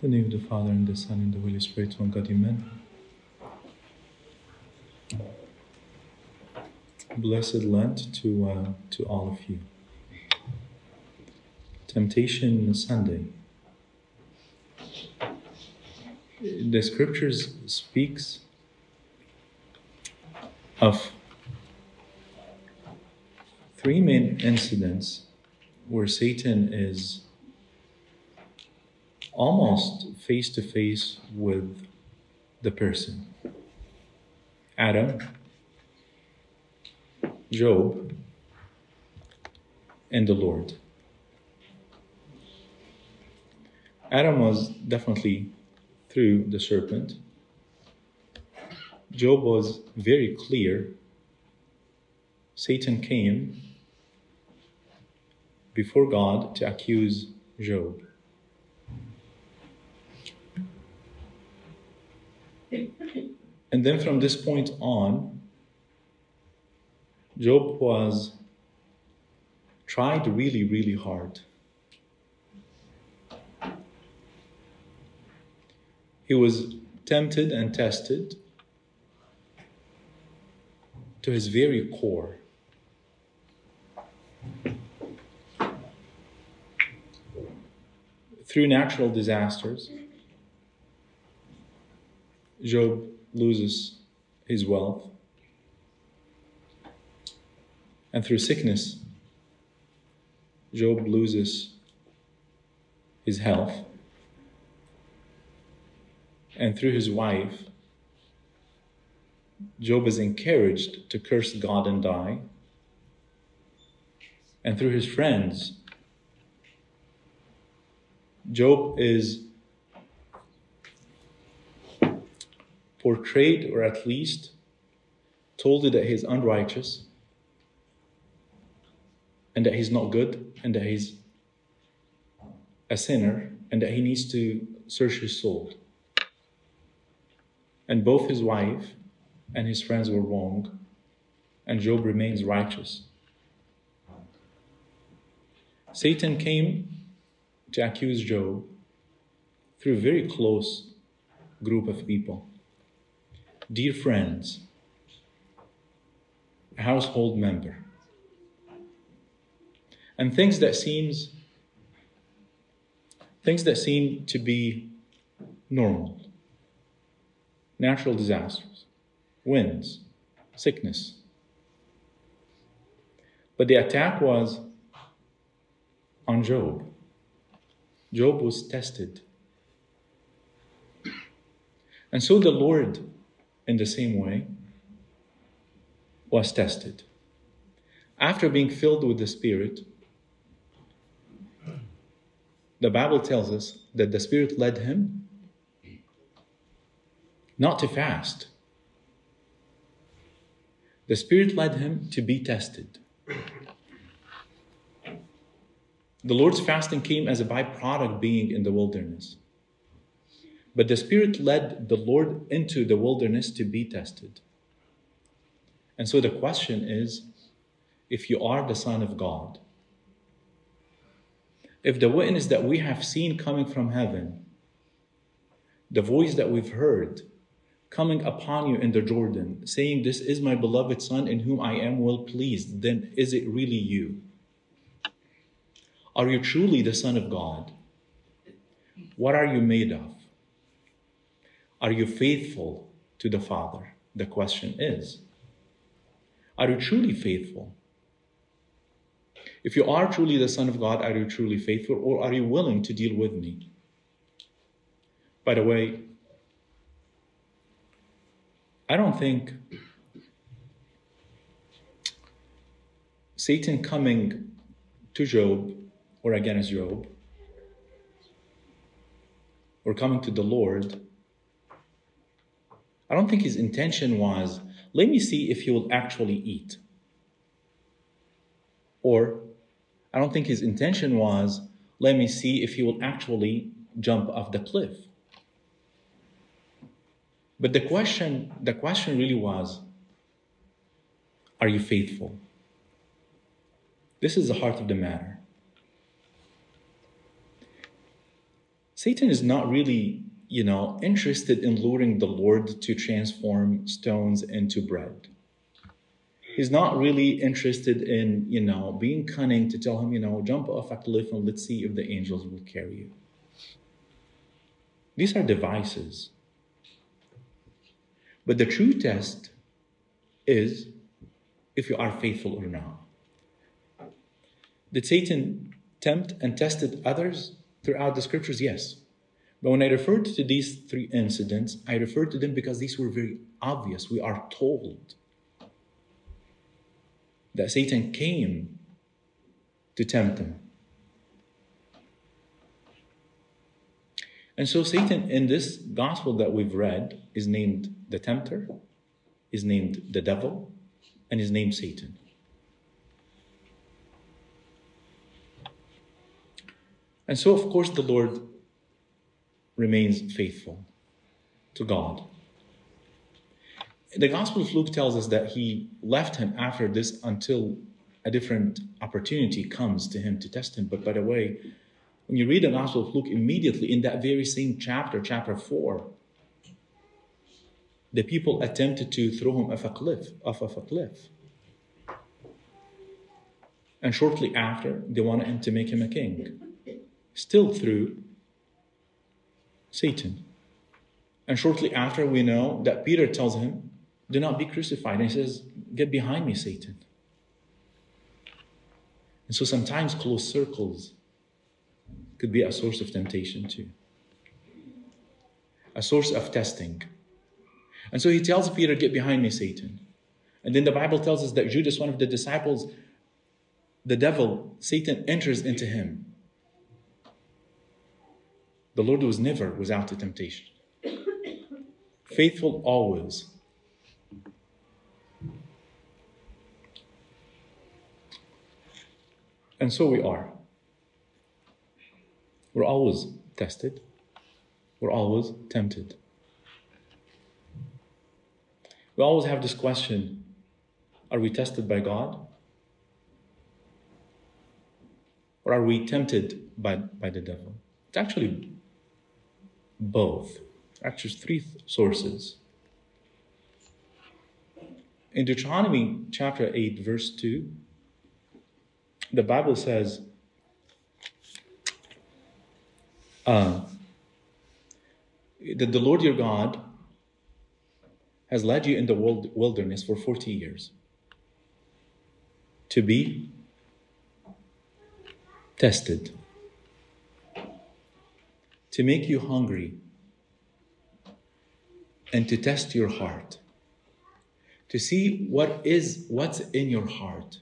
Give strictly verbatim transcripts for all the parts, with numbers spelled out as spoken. In the name of the Father, and the Son, and the Holy Spirit, one God, amen. Blessed Lent to, uh, to all of you. Temptation Sunday. The Scriptures speaks of three main incidents where Satan is almost face to face with the person. Adam, Job, and the Lord. Adam was definitely through the serpent. Job was very clear. Satan came before God to accuse Job. And then from this point on, Job was tried really, really hard. He was tempted and tested to his very core. Through natural disasters, Job loses his wealth. And through sickness, Job loses his health. And through his wife, Job is encouraged to curse God and die. And through his friends, Job is portrayed, or at least told, that he is unrighteous, and that he's not good, and that he's a sinner, and that he needs to search his soul. And both his wife and his friends were wrong, and Job remains righteous. Satan came to accuse Job through a very close group of people. Dear friends, a household member. And things that seems, things that seem to be normal. Natural disasters, winds, sickness. But the attack was on Job. Job was tested. And so the Lord, in the same way, was tested. After being filled with the Spirit, the Bible tells us that the Spirit led him not to fast. The Spirit led him to be tested. The Lord's fasting came as a byproduct, being in the wilderness. But the Spirit led the Lord into the wilderness to be tested. And so the question is, if you are the Son of God, if the witness that we have seen coming from heaven, the voice that we've heard coming upon you in the Jordan, saying, "This is my beloved Son in whom I am well pleased," then is it really you? Are you truly the Son of God? What are you made of? Are you faithful to the Father? The question is, are you truly faithful? If you are truly the Son of God, are you truly faithful, or are you willing to deal with me? By the way, I don't think Satan coming to Job, or against Job, or coming to the Lord, I don't think his intention was, let me see if he will actually eat. Or I don't think his intention was, let me see if he will actually jump off the cliff. But the question, the question really was, are you faithful? This is the heart of the matter. Satan is not really, you know, interested in luring the Lord to transform stones into bread. He's not really interested in, you know, being cunning to tell him, you know, jump off a cliff and let's see if the angels will carry you. These are devices. But the true test is if you are faithful or not. Did Satan tempt and tested others throughout the scriptures? Yes. But when I referred to these three incidents, I referred to them because these were very obvious. We are told that Satan came to tempt him. And so Satan, in this gospel that we've read, is named the tempter, is named the devil, and is named Satan. And so, of course, the Lord remains faithful to God. The Gospel of Luke tells us that he left him after this until a different opportunity comes to him to test him. But by the way, when you read the Gospel of Luke, immediately in that very same chapter, chapter four, the people attempted to throw him off a cliff, off of a cliff. And shortly after, they wanted him to make him a king. Still through Satan. And shortly after, we know that Peter tells him, do not be crucified. And he says, get behind me, Satan. And so sometimes closed circles could be a source of temptation too. A source of testing. And so he tells Peter, get behind me, Satan. And then the Bible tells us that Judas, one of the disciples, the devil, Satan, enters into him. The Lord was never without the temptation. Faithful always. And so we are. We're always tested. We're always tempted. We always have this question, are we tested by God? Or are we tempted by, by the devil? It's actually both. Actually, three sources. In Deuteronomy chapter eight, verse two, the Bible says, uh, that the Lord your God has led you in the wilderness for forty years to be tested, to make you hungry, and to test your heart, to see what is, what's in your heart,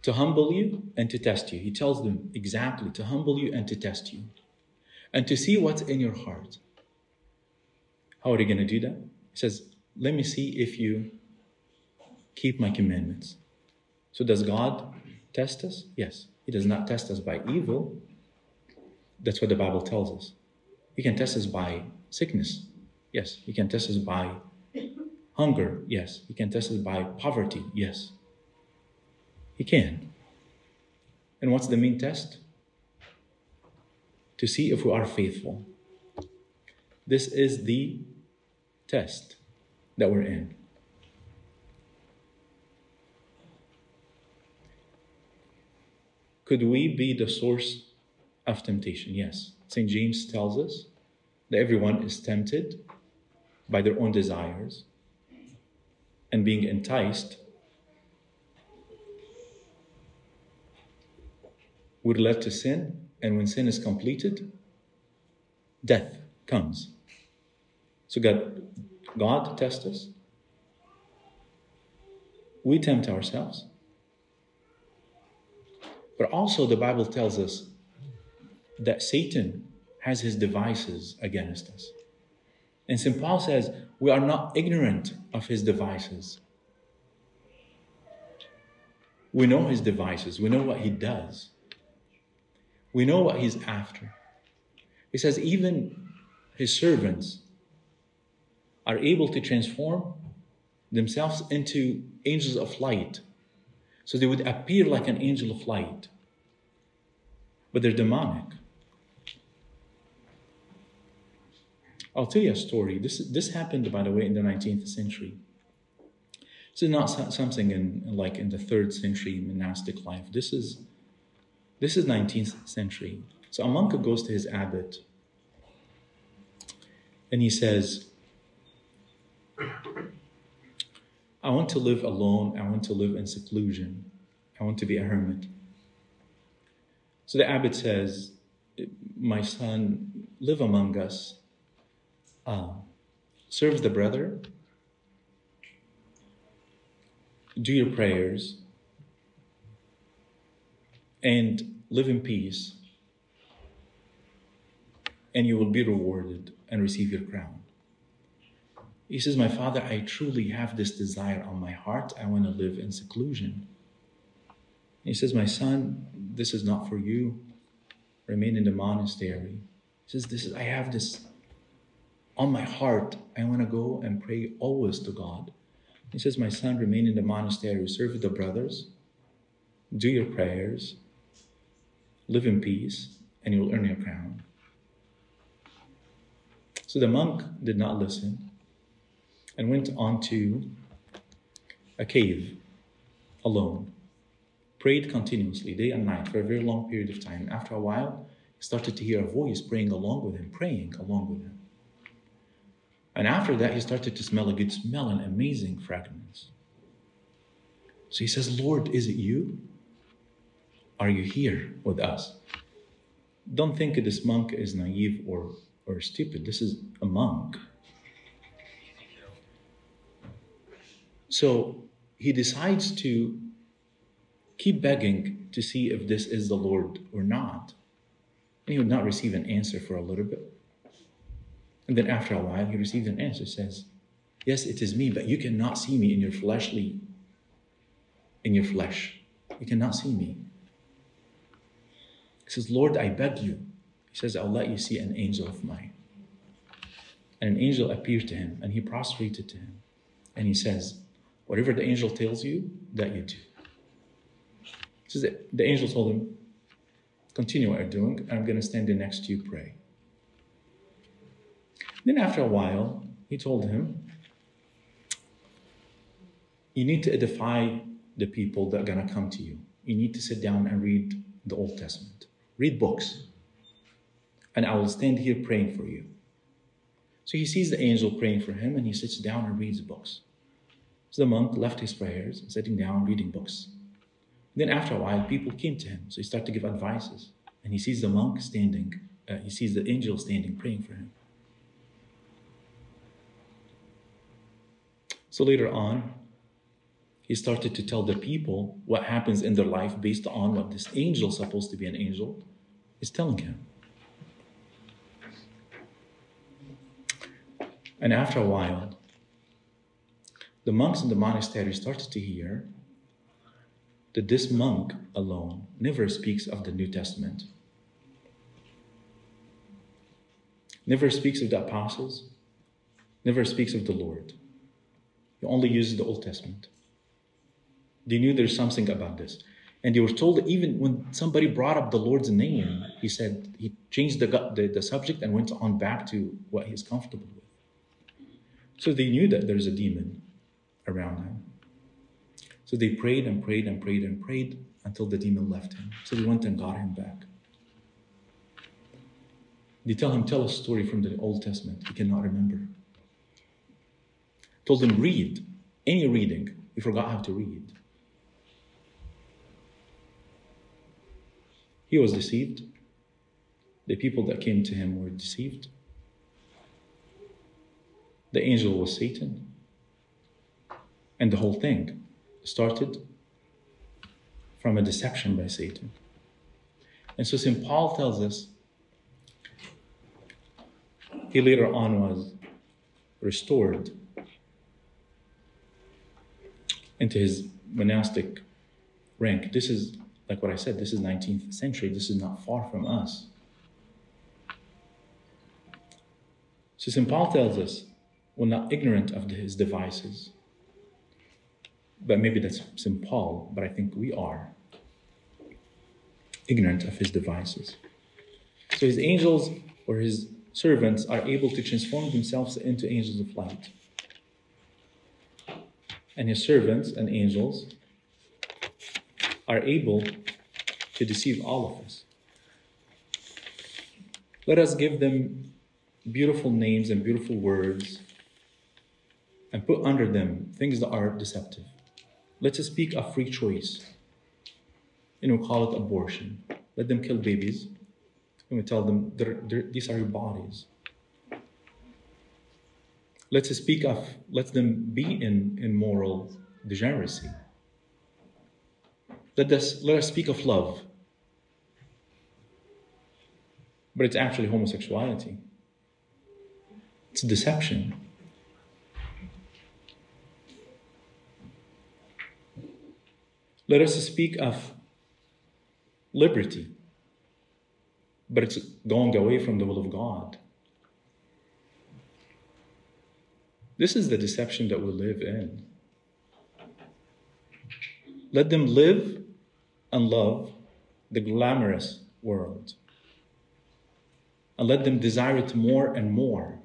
to humble you and to test you. He tells them exactly, to humble you and to test you, and to see what's in your heart. How are you going to do that? He says, let me see if you keep my commandments. So does God test us? Yes. He does not test us by evil. That's what the Bible tells us. He can test us by sickness. Yes. He can test us by hunger. Yes. He can test us by poverty. Yes. He can. And what's the main test? To see if we are faithful. This is the test that we're in. Could we be the source of temptation? Yes. Saint James tells us that everyone is tempted by their own desires and being enticed. We're led to sin, and when sin is completed, death comes. So God, God tests us. We tempt ourselves. But also the Bible tells us that Satan has his devices against us. And Saint Paul says, we are not ignorant of his devices. We know his devices. We know what he does. We know what he's after. He says, even his servants are able to transform themselves into angels of light. So they would appear like an angel of light. but they're demonic. I'll tell you a story. This this happened, by the way, in the nineteenth century. This is not something in like in the third century monastic life. This is this is nineteenth century. So a monk goes to his abbot, and he says, "I want to live alone. I want to live in seclusion. I want to be a hermit." So the abbot says, "My son, live among us. Uh, serve the brother, do your prayers, and live in peace, and you will be rewarded and receive your crown." He says, "My father, I truly have this desire on my heart. I want to live in seclusion." He says, "My son, this is not for you. Remain in the monastery." He says, "This is, I have this on my heart, I want to go and pray always to God." He says, "My son, remain in the monastery, serve the brothers, do your prayers, live in peace, and you'll earn your crown." So the monk did not listen and went on to a cave alone, prayed continuously, day and night, for a very long period of time. After a while, he started to hear a voice praying along with him, praying along with him. And after that, he started to smell a good smell and amazing fragrance. So he says, "Lord, is it you? Are you here with us?" Don't think this monk is naive or, or stupid. This is a monk. So he decides to keep begging to see if this is the Lord or not. And he would not receive an answer for a little bit. And then after a while, he received an answer. Says, "Yes, it is me, but you cannot see me in your fleshly, in your flesh. You cannot see me." He says, "Lord, I beg you." He says, "I'll let you see an angel of mine." And an angel appeared to him, and he prostrated to him. And he says, "Whatever the angel tells you, that you do." He says, the angel told him, "Continue what you're doing, and I'm going to stand there next to you, pray." Then after a while, he told him, "You need to edify the people that are going to come to you. You need to sit down and read the Old Testament. Read books. And I will stand here praying for you." So he sees the angel praying for him, and he sits down and reads books. So the monk left his prayers, sitting down, reading books. Then after a while, people came to him. So he started to give advices. And he sees the monk standing. Uh, he sees the angel standing, praying for him. So later on, he started to tell the people what happens in their life based on what this angel, supposed to be an angel, is telling him. And after a while, the monks in the monastery started to hear that this monk alone never speaks of the New Testament, never speaks of the apostles, never speaks of the Lord. He only uses the Old Testament. They knew there's something about this. And they were told that even when somebody brought up the Lord's name, he said, he changed the, the, the subject and went on back to what he's comfortable with. So they knew that there's a demon around him. So they prayed and prayed and prayed and prayed until the demon left him. So they went and got him back. They tell him, "Tell a story from the Old Testament." He cannot remember. Told him, "Read, any reading." He forgot how to read. He was deceived. The people that came to him were deceived. The angel was Satan. And the whole thing started from a deception by Satan. And so Saint Paul tells us, he later on was restored into his monastic rank. This is, like what I said, this is nineteenth century. This is not far from us. So Saint Paul tells us, we're not ignorant of his devices. But maybe that's Saint Paul, but I think we are. ignorant of his devices. So his angels or his servants are able to transform themselves into angels of light. And his servants and angels are able to deceive all of us. Let us give them beautiful names and beautiful words and put under them things that are deceptive. Let us speak of free choice. And we call it abortion. Let them kill babies. And we tell them, they're, they're, these are your bodies. Let us speak of, let them be in, in moral degeneracy. Let us, let us speak of love. But it's actually homosexuality. It's deception. Let us speak of liberty. But it's going away from the will of God. This is the deception that we live in. Let them live and love the glamorous world. And let them desire it more and more.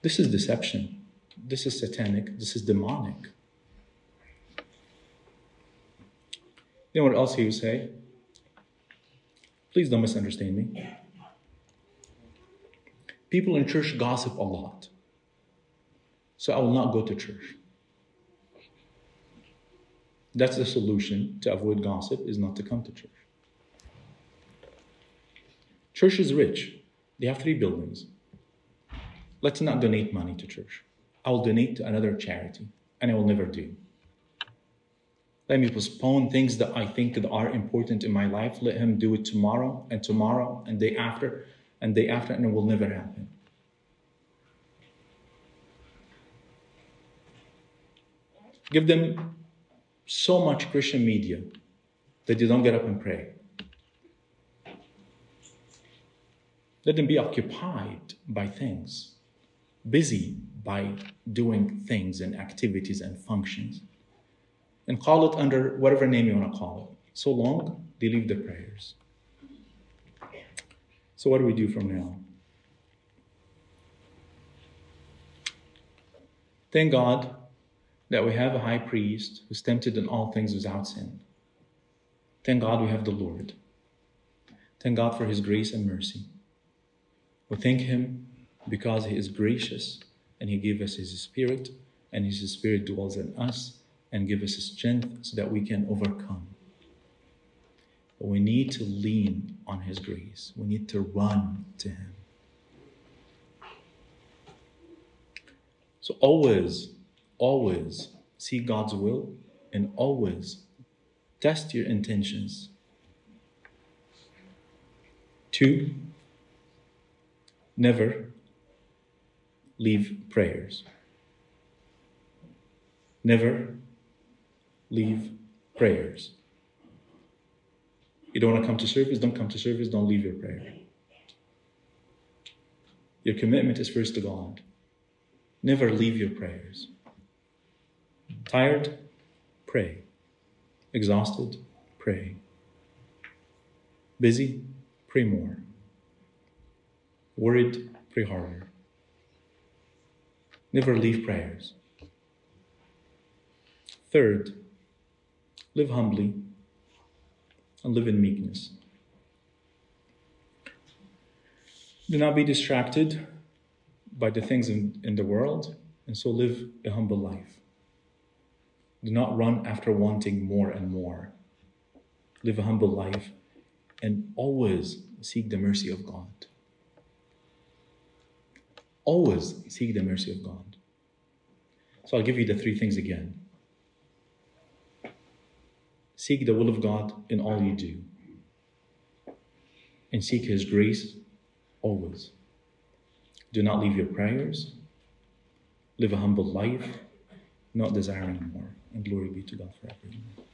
This is deception. This is satanic. This is demonic. You know what else he would say? Please don't misunderstand me. People in church gossip a lot. So I will not go to church. That's the solution to avoid gossip, is not to come to church. Church is rich. They have three buildings. Let's not donate money to church. I'll donate to another charity, and I will never do. Let me postpone things that I think that are important in my life. Let him do it tomorrow and tomorrow and day after and day after, and it will never happen. Give them so much Christian media that they don't get up and pray. Let them be occupied by things, busy by doing things and activities and functions. And call it under whatever name you want to call it. So long, they leave the prayers. So what do we do from now? Thank God that we have a high priest who's tempted in all things without sin. Thank God we have the Lord. Thank God for his grace and mercy. We thank him because he is gracious and he gave us his spirit, and his spirit dwells in us and give us strength so that we can overcome. But we need to lean on his grace. We need to run to him. So always, always see God's will, and always test your intentions. Two, never leave prayers. Never leave prayers. You don't want to come to service, don't come to service, don't leave your prayer. Your commitment is first to God. Never leave your prayers. Tired? Pray. Exhausted? Pray. Busy? Pray more. Worried? Pray harder. Never leave prayers. Third, live humbly and live in meekness. Do not be distracted by the things in, in the world, and so live a humble life. Do not run after wanting more and more. Live a humble life and always seek the mercy of God. Always seek the mercy of God. So I'll give you the three things again. Seek the will of God in all you do. And seek his grace always. Do not leave your prayers. Live a humble life, not desiring more. And glory be to God forever.